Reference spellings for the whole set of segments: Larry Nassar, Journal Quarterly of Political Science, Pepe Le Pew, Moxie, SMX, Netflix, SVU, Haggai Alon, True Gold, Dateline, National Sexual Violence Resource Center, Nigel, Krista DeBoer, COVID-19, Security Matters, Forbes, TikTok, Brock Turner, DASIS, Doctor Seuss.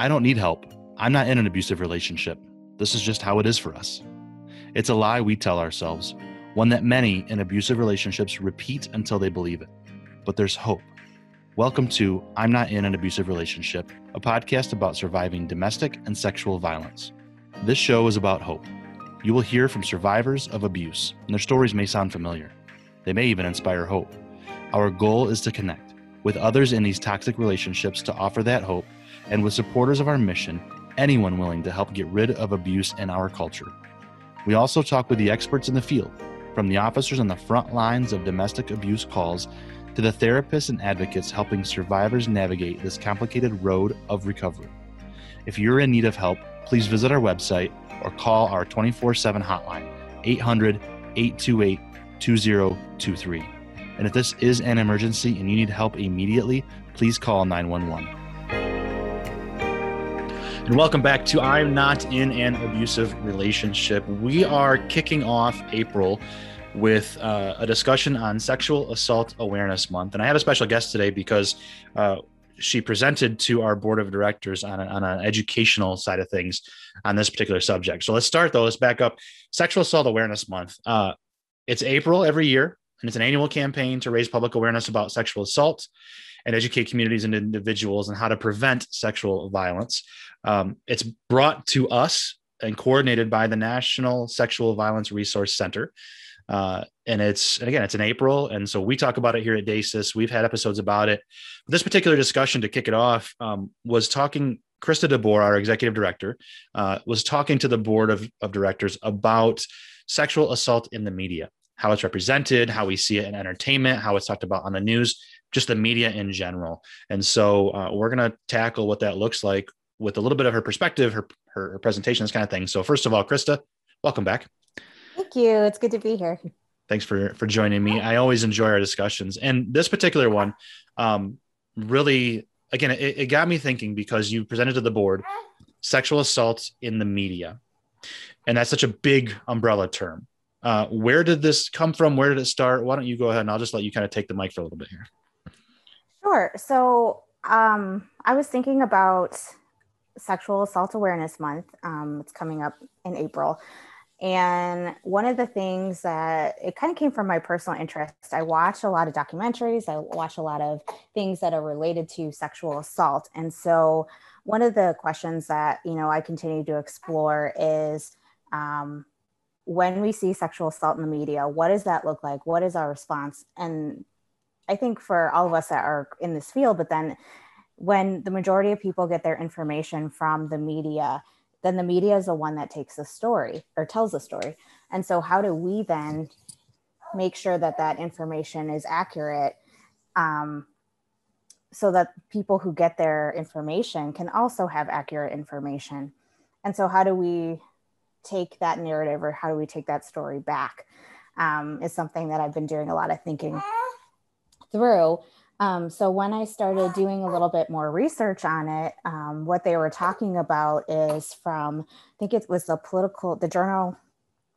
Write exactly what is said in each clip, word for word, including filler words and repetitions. I don't need help. I'm not in an abusive relationship. This is just how it is for us. It's a lie we tell ourselves, one that many in abusive relationships repeat until they believe it. But there's hope. Welcome to I'm Not in an Abusive Relationship, a podcast about surviving domestic and sexual violence. This show is about hope. You will hear from survivors of abuse, and their stories may sound familiar. They may even inspire hope. Our goal is to connect with others in these toxic relationships to offer that hope, and with supporters of our mission, anyone willing to help get rid of abuse in our culture. We also talk with the experts in the field, from the officers on the front lines of domestic abuse calls to the therapists and advocates helping survivors navigate this complicated road of recovery. If you're in need of help, please visit our website or call our twenty-four seven hotline, eight hundred, eight two eight, two zero two three. And if this is an emergency and you need help immediately, please call nine one one. And welcome back to I'm Not in an Abusive Relationship. We are kicking off April with uh, a discussion on Sexual Assault Awareness Month. And I have a special guest today because uh, she presented to our board of directors on, a, on an educational side of things on this particular subject. So let's start, though. Let's back up. Sexual Assault Awareness Month. Uh, it's April every year, and it's an annual campaign to raise public awareness about sexual assault and educate communities and individuals on how to prevent sexual violence. Um, it's brought to us and coordinated by the National Sexual Violence Resource Center. Uh, and it's, and again, it's in April. And so we talk about it here at DASIS. We've had episodes about it. This particular discussion to kick it off um, was talking, Krista DeBoer, our executive director, uh, was talking to the board of, of directors about sexual assault in the media, how it's represented, how we see it in entertainment, how it's talked about on the news, just the media in general. And so uh, we're going to tackle what that looks like with a little bit of her perspective, her, her, her presentation, this kind of thing. So first of all, Krista, welcome back. Thank you. It's good to be here. Thanks for, for joining me. I always enjoy our discussions. And this particular one um, really, again, it, it got me thinking because you presented to the board sexual assault in the media. And that's such a big umbrella term. Uh, where did this come from? Where did it start? Why don't you go ahead and I'll just let you kind of take the mic for a little bit here. Sure. So um, I was thinking about Sexual Assault Awareness Month. Um, it's coming up in April. And one of the things that it kind of came from my personal interest, I watch a lot of documentaries. I watch a lot of things that are related to sexual assault. And so one of the questions that, you know, I continue to explore is um, when we see sexual assault in the media, what does that look like? What is our response? And I think for all of us that are in this field, but then when the majority of people get their information from the media, then the media is the one that takes the story or tells the story. And so how do we then make sure that that information is accurate um, so that people who get their information can also have accurate information? And so how do we take that narrative or how do we take that story back um, is something that I've been doing a lot of thinking through. Um, so when I started doing a little bit more research on it, um, what they were talking about is from, I think it was the political, the Journal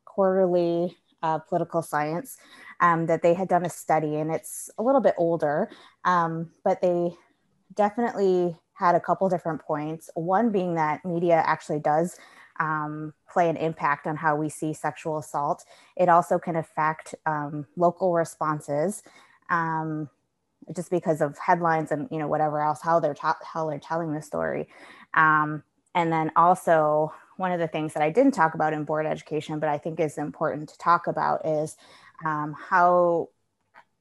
Quarterly of Political Science, um, that they had done a study, and it's a little bit older, um, but they definitely had a couple different points. One being that media actually does um, play an impact on how we see sexual assault. It also can affect um, local responses. Um, just because of headlines and, you know, whatever else, how they're, ta- how they're telling the story. Um, and then also one of the things that I didn't talk about in board education, but I think is important to talk about is um, how,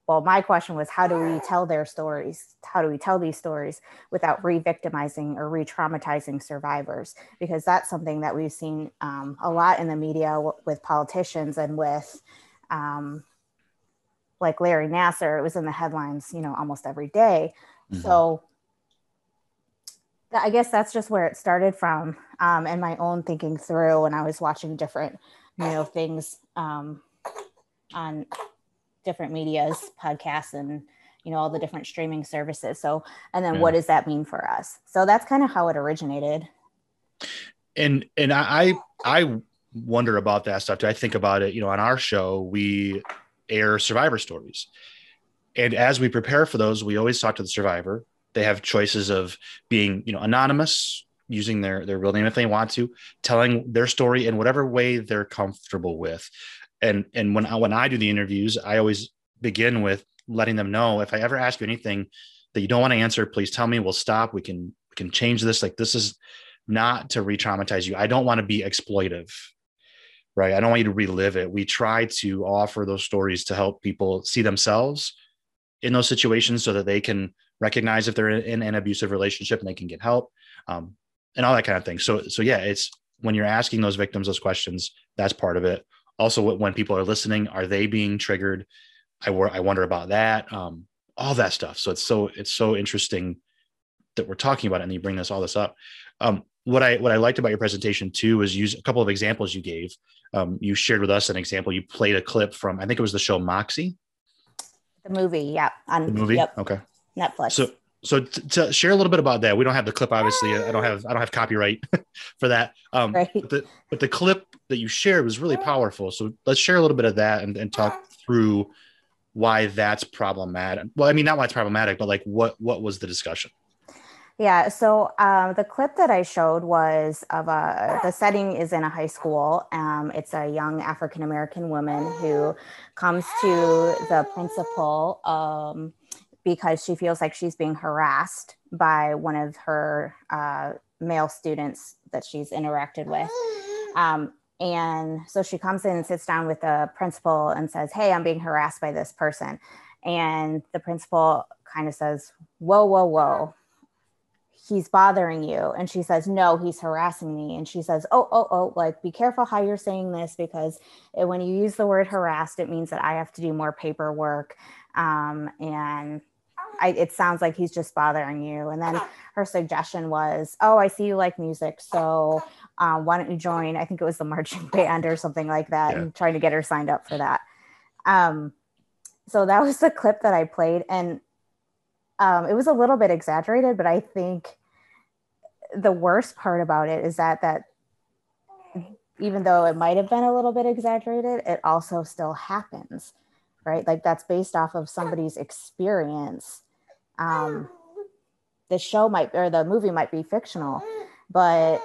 well, my question was, how do we tell their stories? How do we tell these stories without re-victimizing or re-traumatizing survivors? Because that's something that we've seen um, a lot in the media w- with politicians and with, um, like Larry Nassar, it was in the headlines, you know, almost every day. Mm-hmm. So th- I guess that's just where it started from. Um, and my own thinking through when I was watching different, you know, things um, on different medias, podcasts, and, you know, all the different streaming services. So, and then yeah. What does that mean for us? So that's kind of how it originated. And, and I, I wonder about that stuff too. I think about it, you know, on our show, we air survivor stories. And as we prepare for those, we always talk to the survivor. They have choices of being, you know, anonymous, using their, their real name if they want to, telling their story in whatever way they're comfortable with. And and when I, when I do the interviews, I always begin with letting them know, if I ever ask you anything that you don't want to answer, please tell me, we'll stop. We can, we can change this. Like, this is not to re-traumatize you. I don't want to be exploitive, right? I don't want you to relive it. We try to offer those stories to help people see themselves in those situations so that they can recognize if they're in, in an abusive relationship and they can get help, um, and all that kind of thing. So, so yeah, it's when you're asking those victims those questions, that's part of it. Also, when people are listening, are they being triggered? I, wor- I wonder about that, um, all that stuff. So it's so it's so interesting that we're talking about it and you bring this all this up. Um, what I what I liked about your presentation too was use a couple of examples you gave. Um, you shared with us an example. You played a clip from, I think it was the show Moxie. The movie, yeah. On, the movie, yep. Okay. Netflix. So, so t- to share a little bit about that. We don't have the clip, obviously. I don't have I don't have copyright for that. Um, right. But the, but the clip that you shared was really powerful. So let's share a little bit of that and, and talk through why that's problematic. Well, I mean, not why it's problematic, but like what what was the discussion? Yeah. So um, the clip that I showed was of a, the setting is in a high school. Um, it's a young African-American woman who comes to the principal um, because she feels like she's being harassed by one of her uh, male students that she's interacted with. Um, and so she comes in and sits down with the principal and says, hey, I'm being harassed by this person. And the principal kind of says, whoa, whoa, whoa. He's bothering you. And she says, no, he's harassing me. And she says, oh, oh, oh, like, be careful how you're saying this, because when you use the word harassed, it means that I have to do more paperwork. Um, and I, it sounds like he's just bothering you. And then her suggestion was, oh, I see you like music. So um, why don't you join? I think it was the marching band or something like that. Yeah. And trying to get her signed up for that. Um, so that was the clip that I played. And Um, it was a little bit exaggerated, but I think the worst part about it is that that even though it might have been a little bit exaggerated, it also still happens, right? Like, that's based off of somebody's experience. Um, the show might, or the movie might be fictional, but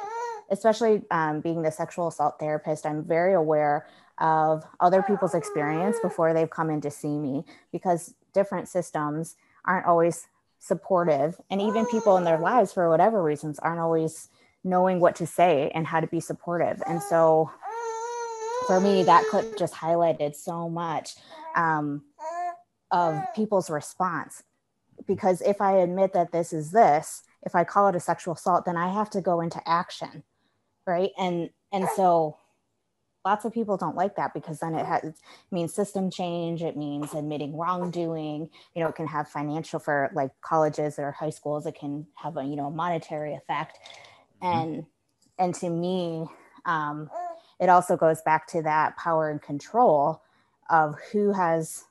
especially um, being the sexual assault therapist, I'm very aware of other people's experience before they've come in to see me, because different systems aren't always supportive. And even people in their lives, for whatever reasons, aren't always knowing what to say and how to be supportive. And so for me, that clip just highlighted so much um, of people's response. Because if I admit that this is this, if I call it a sexual assault, then I have to go into action, right? And and so lots of people don't like that, because then it has, it means system change. It means admitting wrongdoing. You know, it can have financial, for like colleges or high schools, it can have a, you know, monetary effect. And, mm-hmm. and to me, um, it also goes back to that power and control of who has,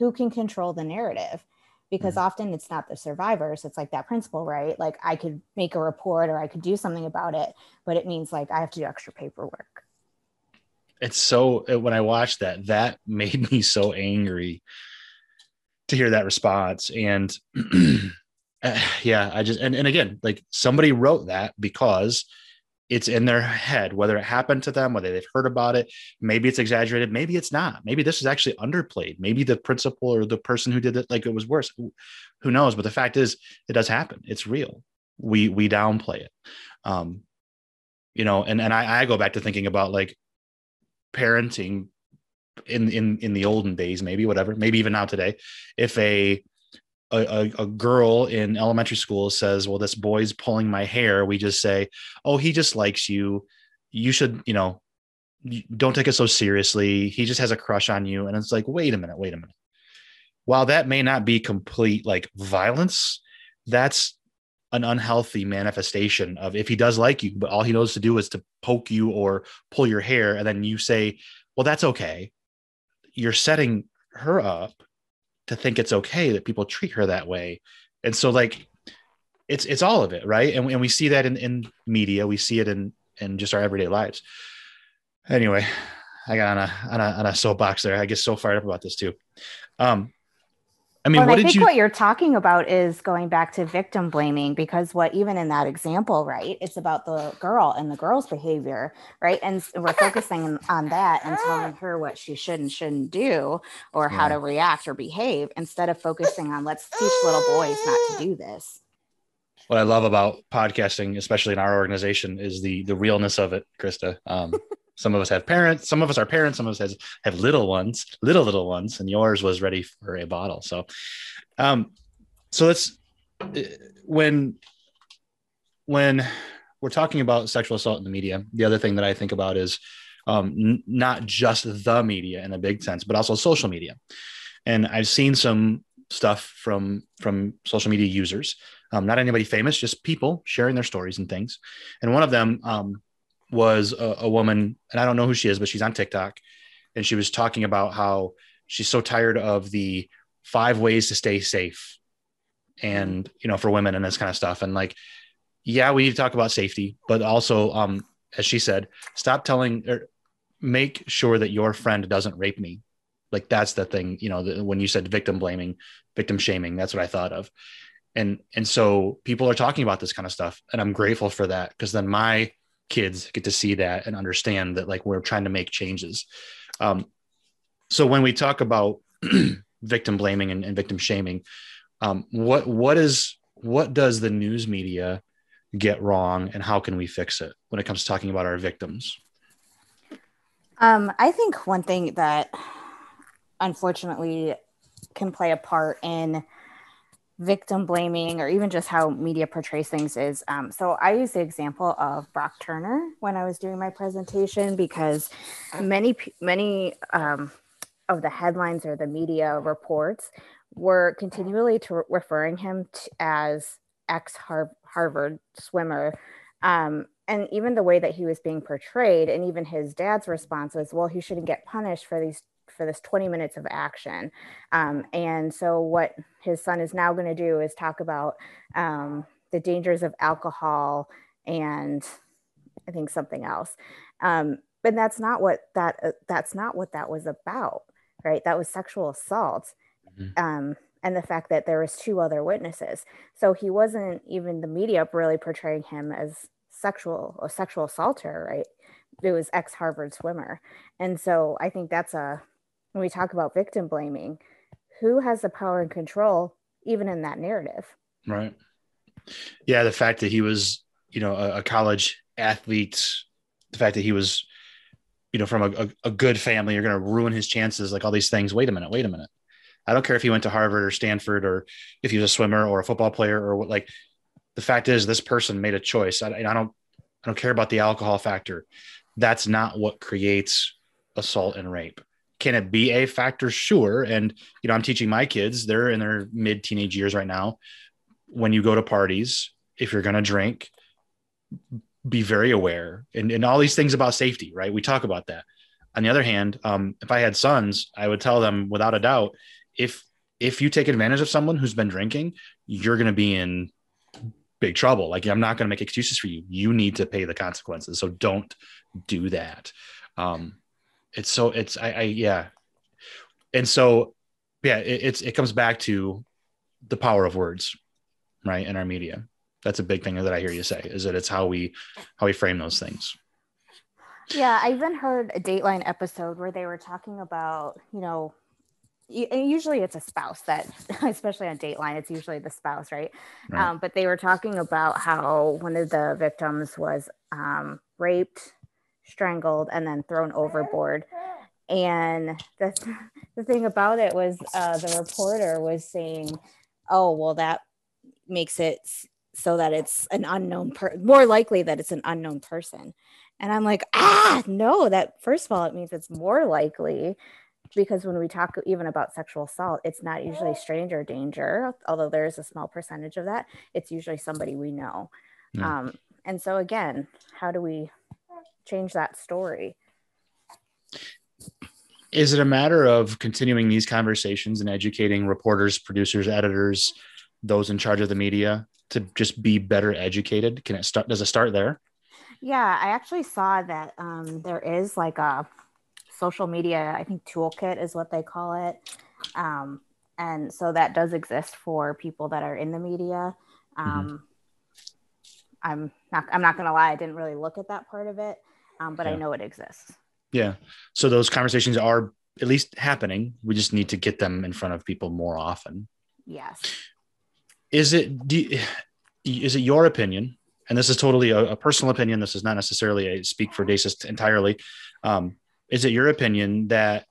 who can control the narrative, because mm-hmm. often it's not the survivors. It's like that principal, right? Like, I could make a report or I could do something about it, but it means like I have to do extra paperwork. It's so, when I watched that, that made me so angry to hear that response. And uh, yeah, I just, and, and again, like, somebody wrote that because it's in their head, whether it happened to them, whether they've heard about it, maybe it's exaggerated, maybe it's not, maybe this is actually underplayed. Maybe the principal or the person who did it, like, it was worse, who knows? But the fact is, it does happen. It's real. We, we downplay it. Um, you know, and, and I, I go back to thinking about, like, parenting in in in the olden days, maybe, whatever, maybe even now today, if a a, a girl in elementary school says, well, this boy's pulling my hair, we just say, oh, he just likes you, you should, you know, don't take it so seriously, he just has a crush on you. And it's like, wait a minute wait a minute, while that may not be complete like violence, that's an unhealthy manifestation of, if he does like you, but all he knows to do is to poke you or pull your hair, and then you say, well, that's okay. You're setting her up to think it's okay that people treat her that way. And so, like, it's, it's all of it. Right. And, and we see that in, in media, we see it in, in just our everyday lives. Anyway, I got on a, on a, on a soapbox there. I get so fired up about this too. Um, I mean, well, what I did think you... what you're talking about is going back to victim blaming, because what, even in that example, right, it's about the girl and the girl's behavior, right? And we're focusing on that and telling her what she should and shouldn't do, or yeah. how to react or behave, instead of focusing on, let's teach little boys not to do this. What I love about podcasting, especially in our organization, is the the realness of it, Krista. Um, Some of us have parents, some of us are parents, some of us has, have little ones, little, little ones, and yours was ready for a bottle. So, um, so let's, when, when we're talking about sexual assault in the media, the other thing that I think about is um, n- not just the media in a big sense, but also social media. And I've seen some stuff from, from social media users, um, not anybody famous, just people sharing their stories and things. And one of them, um, was a, a woman, and I don't know who she is, but she's on TikTok, and she was talking about how she's so tired of the five ways to stay safe, and, you know, for women and this kind of stuff. And like, yeah, we need to talk about safety, but also, um, as she said, stop telling, or make sure that your friend doesn't rape me. Like, that's the thing, you know, the, when you said victim blaming, victim shaming, that's what I thought of. And, and so people are talking about this kind of stuff, and I'm grateful for that, because then my kids get to see that and understand that, like, we're trying to make changes. Um, so when we talk about victim blaming and, and victim shaming, um, what, what is, what does the news media get wrong, and how can we fix it when it comes to talking about our victims? Um, I think one thing that unfortunately can play a part in victim blaming, or even just how media portrays things, is um, so I use the example of Brock Turner when I was doing my presentation, because many many um, of the headlines or the media reports were continually to re- referring him to as ex-Harvard swimmer, um, and even the way that he was being portrayed, and even his dad's response was, well, he shouldn't get punished for these for this twenty minutes of action. Um, and so what his son is now going to do is talk about um, the dangers of alcohol, and I think something else. Um, but that's not what that, uh, that's not what that was about, right? That was sexual assault. Mm-hmm. Um, and the fact that there was two other witnesses. So he wasn't, even the media really portraying him as sexual or sexual assaulter, right? It was ex-Harvard swimmer. And so I think that's a, when we talk about victim blaming, who has the power and control, even in that narrative? Right. Yeah. The fact that he was, you know, a, a college athlete, the fact that he was, you know, from a, a, a good family, you're going to ruin his chances, like all these things. Wait a minute, wait a minute. I don't care if he went to Harvard or Stanford, or if he was a swimmer or a football player or what, like, the fact is this person made a choice. I, I don't, I don't care about the alcohol factor. That's not what creates assault and rape. Can it be a factor? Sure. And, you know, I'm teaching my kids, they're in their mid teenage years right now. When you go to parties, if you're going to drink, be very aware, and, and all these things about safety, right? We talk about that. On the other hand, um, if I had sons, I would tell them without a doubt, if, if you take advantage of someone who's been drinking, you're going to be in big trouble. Like, I'm not going to make excuses for you. You need to pay the consequences. So don't do that. Um, it's so it's, I, I, yeah. And so, yeah, it, it's, it comes back to the power of words, right? In our media. That's a big thing that I hear you say, is that it's how we, how we frame those things. Yeah. I even heard a Dateline episode where they were talking about, you know, and usually it's a spouse that, especially on Dateline, it's usually the spouse, right? Right. Um, but they were talking about how one of the victims was um, raped, strangled, and then thrown overboard. And the, th- the thing about it was uh, the reporter was saying, oh, well, that makes it so that it's an unknown person, more likely that it's an unknown person. And I'm like, ah, no, that, first of all, it means it's more likely, because when we talk even about sexual assault, it's not usually stranger danger, although there is a small percentage of that. It's usually somebody we know. Yeah. Um, and so again, how do we change that story? Is it a matter of continuing these conversations and educating reporters, producers, editors, those in charge of the media, to just be better educated? Can it start, does it start there? Yeah, I actually saw that um, there is like a social media, I think, toolkit is what they call it, um, And so that does exist for people that are in the media. Um, mm-hmm. I'm not, I'm not going to lie. I didn't really look at that part of it, um, but yeah. I know it exists. Yeah. So those conversations are at least happening. We just need to get them in front of people more often. Yes. Is it, do you, is it your opinion? And this is totally a, a personal opinion. This is not necessarily a speak for DASIS entirely. Um, is it your opinion that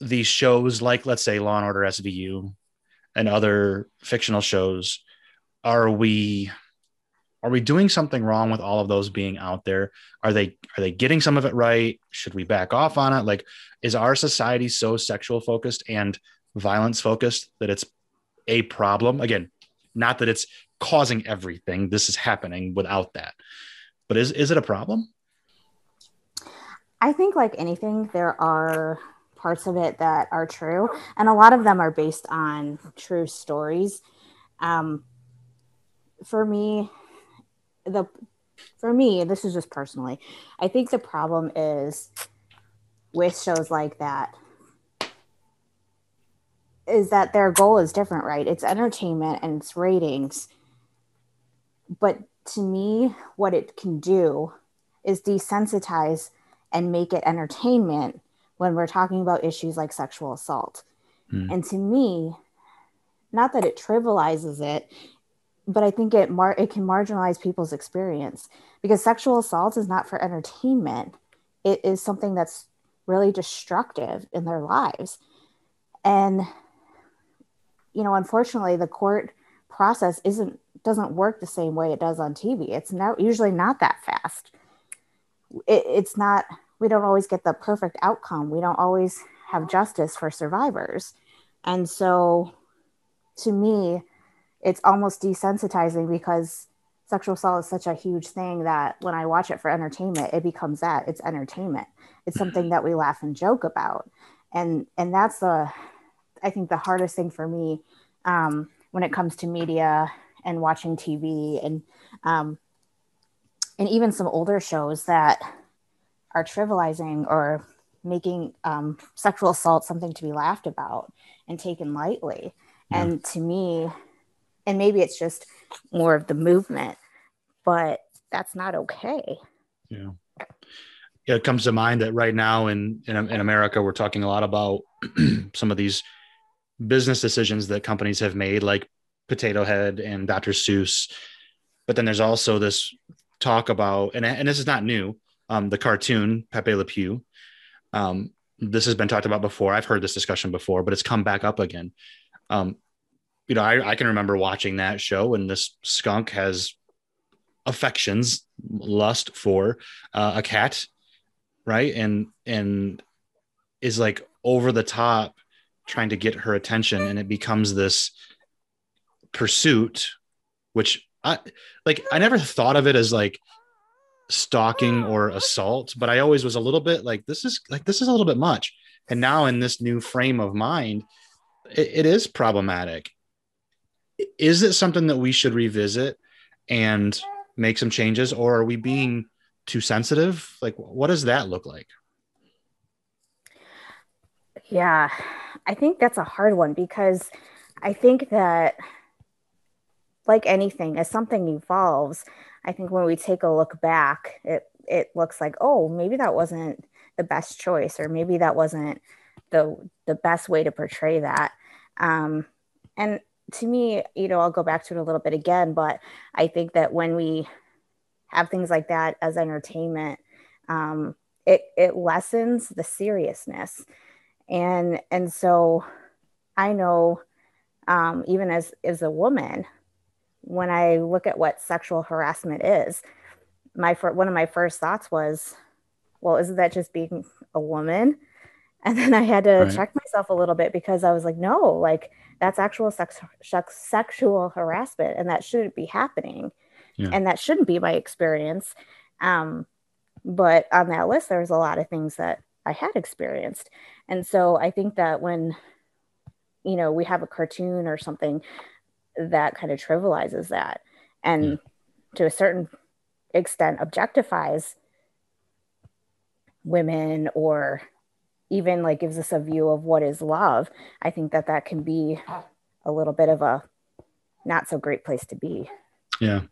these shows like, let's say, Law and Order S V U and other fictional shows, are we are we doing something wrong with all of those being out there? Are they are they getting some of it right? Should we back off on it? Like, is our society so sexual focused and violence focused that it's a problem? Again, not that it's causing everything. This is happening without that. But is is it a problem? I think, like anything, there are parts of it that are true, and a lot of them are based on true stories. Um, for me, the for me, this is just personally, I think the problem is with shows like that is that their goal is different, right? It's entertainment and it's ratings. But to me, what it can do is desensitize and make it entertainment when we're talking about issues like sexual assault. Mm. And to me, not that it trivializes it, but I think it mar- it can marginalize people's experience, because sexual assault is not for entertainment. It is something that's really destructive in their lives. And, you know, unfortunately, the court process isn't doesn't work the same way it does on T V. It's not usually not that fast. It, it's not, we don't always get the perfect outcome. We don't always have justice for survivors. And so to me, it's almost desensitizing, because sexual assault is such a huge thing that when I watch it for entertainment, it becomes that. It's entertainment. It's something that we laugh and joke about. And and that's the, I think, the hardest thing for me um, when it comes to media and watching T V and um, and even some older shows that are trivializing or making um, sexual assault something to be laughed about and taken lightly. Yeah. And to me, and maybe it's just more of the movement, but that's not okay. Yeah. It comes to mind that right now in, in, in America, we're talking a lot about some of these business decisions that companies have made, like Potato Head and Doctor Seuss. But then there's also this talk about, and, and this is not new, um, the cartoon Pepe Le Pew. Um, this has been talked about before. I've heard this discussion before, but it's come back up again. Um, you know, I, I can remember watching that show, and this skunk has affections, lust for uh, a cat. Right. And, and is like over the top trying to get her attention. And it becomes this pursuit, which I like, I never thought of it as like stalking or assault, but I always was a little bit like, this is like, this is a little bit much. And now in this new frame of mind, it, it is problematic. Is it something that we should revisit and make some changes, or are we being too sensitive? Like, what does that look like? Yeah, I think that's a hard one, because I think that, like anything, as something evolves, I think when we take a look back, it it looks like, oh, maybe that wasn't the best choice, or maybe that wasn't the the best way to portray that. Um, and to me, you know, I'll go back to it a little bit again, but I think that when we have things like that as entertainment, um, it, it lessens the seriousness. And, and so I know, um, even as, as a woman, when I look at what sexual harassment is, my, fir- one of my first thoughts was, well, isn't that just being a woman? And then I had to right. check myself a little bit, because I was like, no, like that's actual sex, sex sexual harassment, and that shouldn't be happening. Yeah. And that shouldn't be my experience. Um, but on that list, there was a lot of things that I had experienced. And so I think that when, you know, we have a cartoon or something that kind of trivializes that and yeah. to a certain extent objectifies women or even like gives us a view of what is love, I think that that can be a little bit of a not so great place to be. Yeah.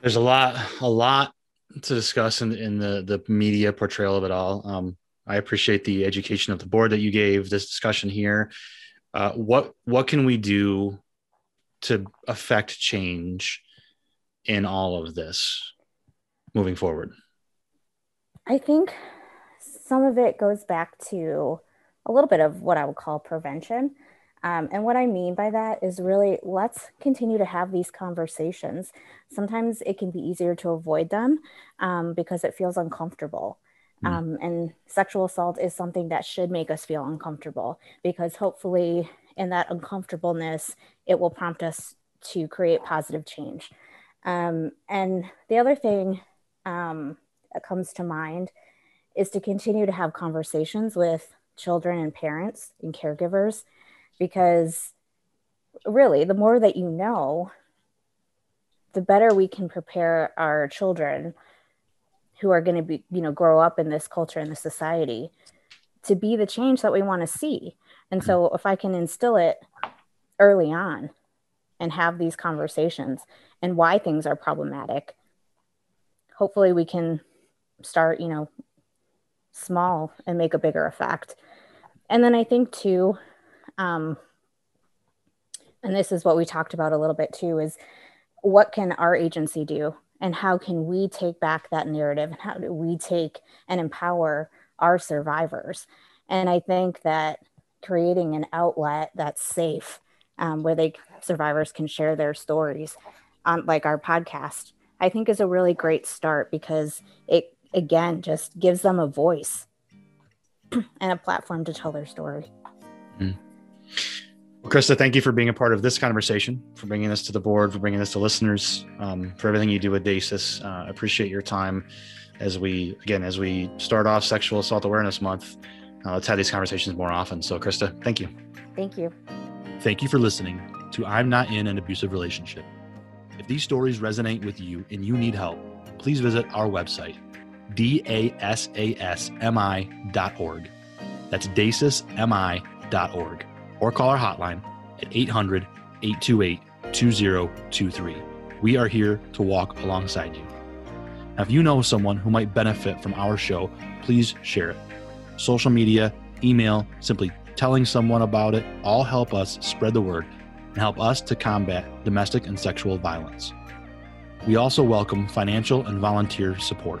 There's a lot, a lot to discuss in, in the, the media portrayal of it all. Um, I appreciate the education of the board that you gave this discussion here. Uh, what, what can we do to affect change in all of this moving forward? I think some of it goes back to a little bit of what I would call prevention. Um, and what I mean by that is really, let's continue to have these conversations. Sometimes it can be easier to avoid them um, because it feels uncomfortable. Mm. Um, and sexual assault is something that should make us feel uncomfortable, because hopefully in that uncomfortableness, it will prompt us to create positive change. Um, and the other thing um, that comes to mind is to continue to have conversations with children and parents and caregivers, because really, the more that you know, the better we can prepare our children who are going to be, you know, grow up in this culture and this society to be the change that we want to see. And so if I can instill it early on and have these conversations and why things are problematic, hopefully we can start, you know, small and make a bigger effect. And then I think too, Um, and this is what we talked about a little bit too, is what can our agency do, and how can we take back that narrative, and how do we take and empower our survivors? And I think that creating an outlet that's safe, um, where they survivors can share their stories on like our podcast, I think is a really great start, because it, again, just gives them a voice and a platform to tell their story. Mm. Well, Krista, thank you for being a part of this conversation, for bringing this to the board, for bringing this to listeners, um, for everything you do with DASIS. Uh, appreciate your time as we, again, as we start off Sexual Assault Awareness Month. Uh, let's have these conversations more often. So, Krista, thank you. Thank you. Thank you for listening to I'm Not in an Abusive Relationship. If these stories resonate with you and you need help, please visit our website, dasismi dot org. That's dasismi dot org. Or call our hotline at eight hundred, eight two eight, two zero two three. We are here to walk alongside you. Now, if you know someone who might benefit from our show, please share it. Social media, email, simply telling someone about it all help us spread the word and help us to combat domestic and sexual violence. We also welcome financial and volunteer support.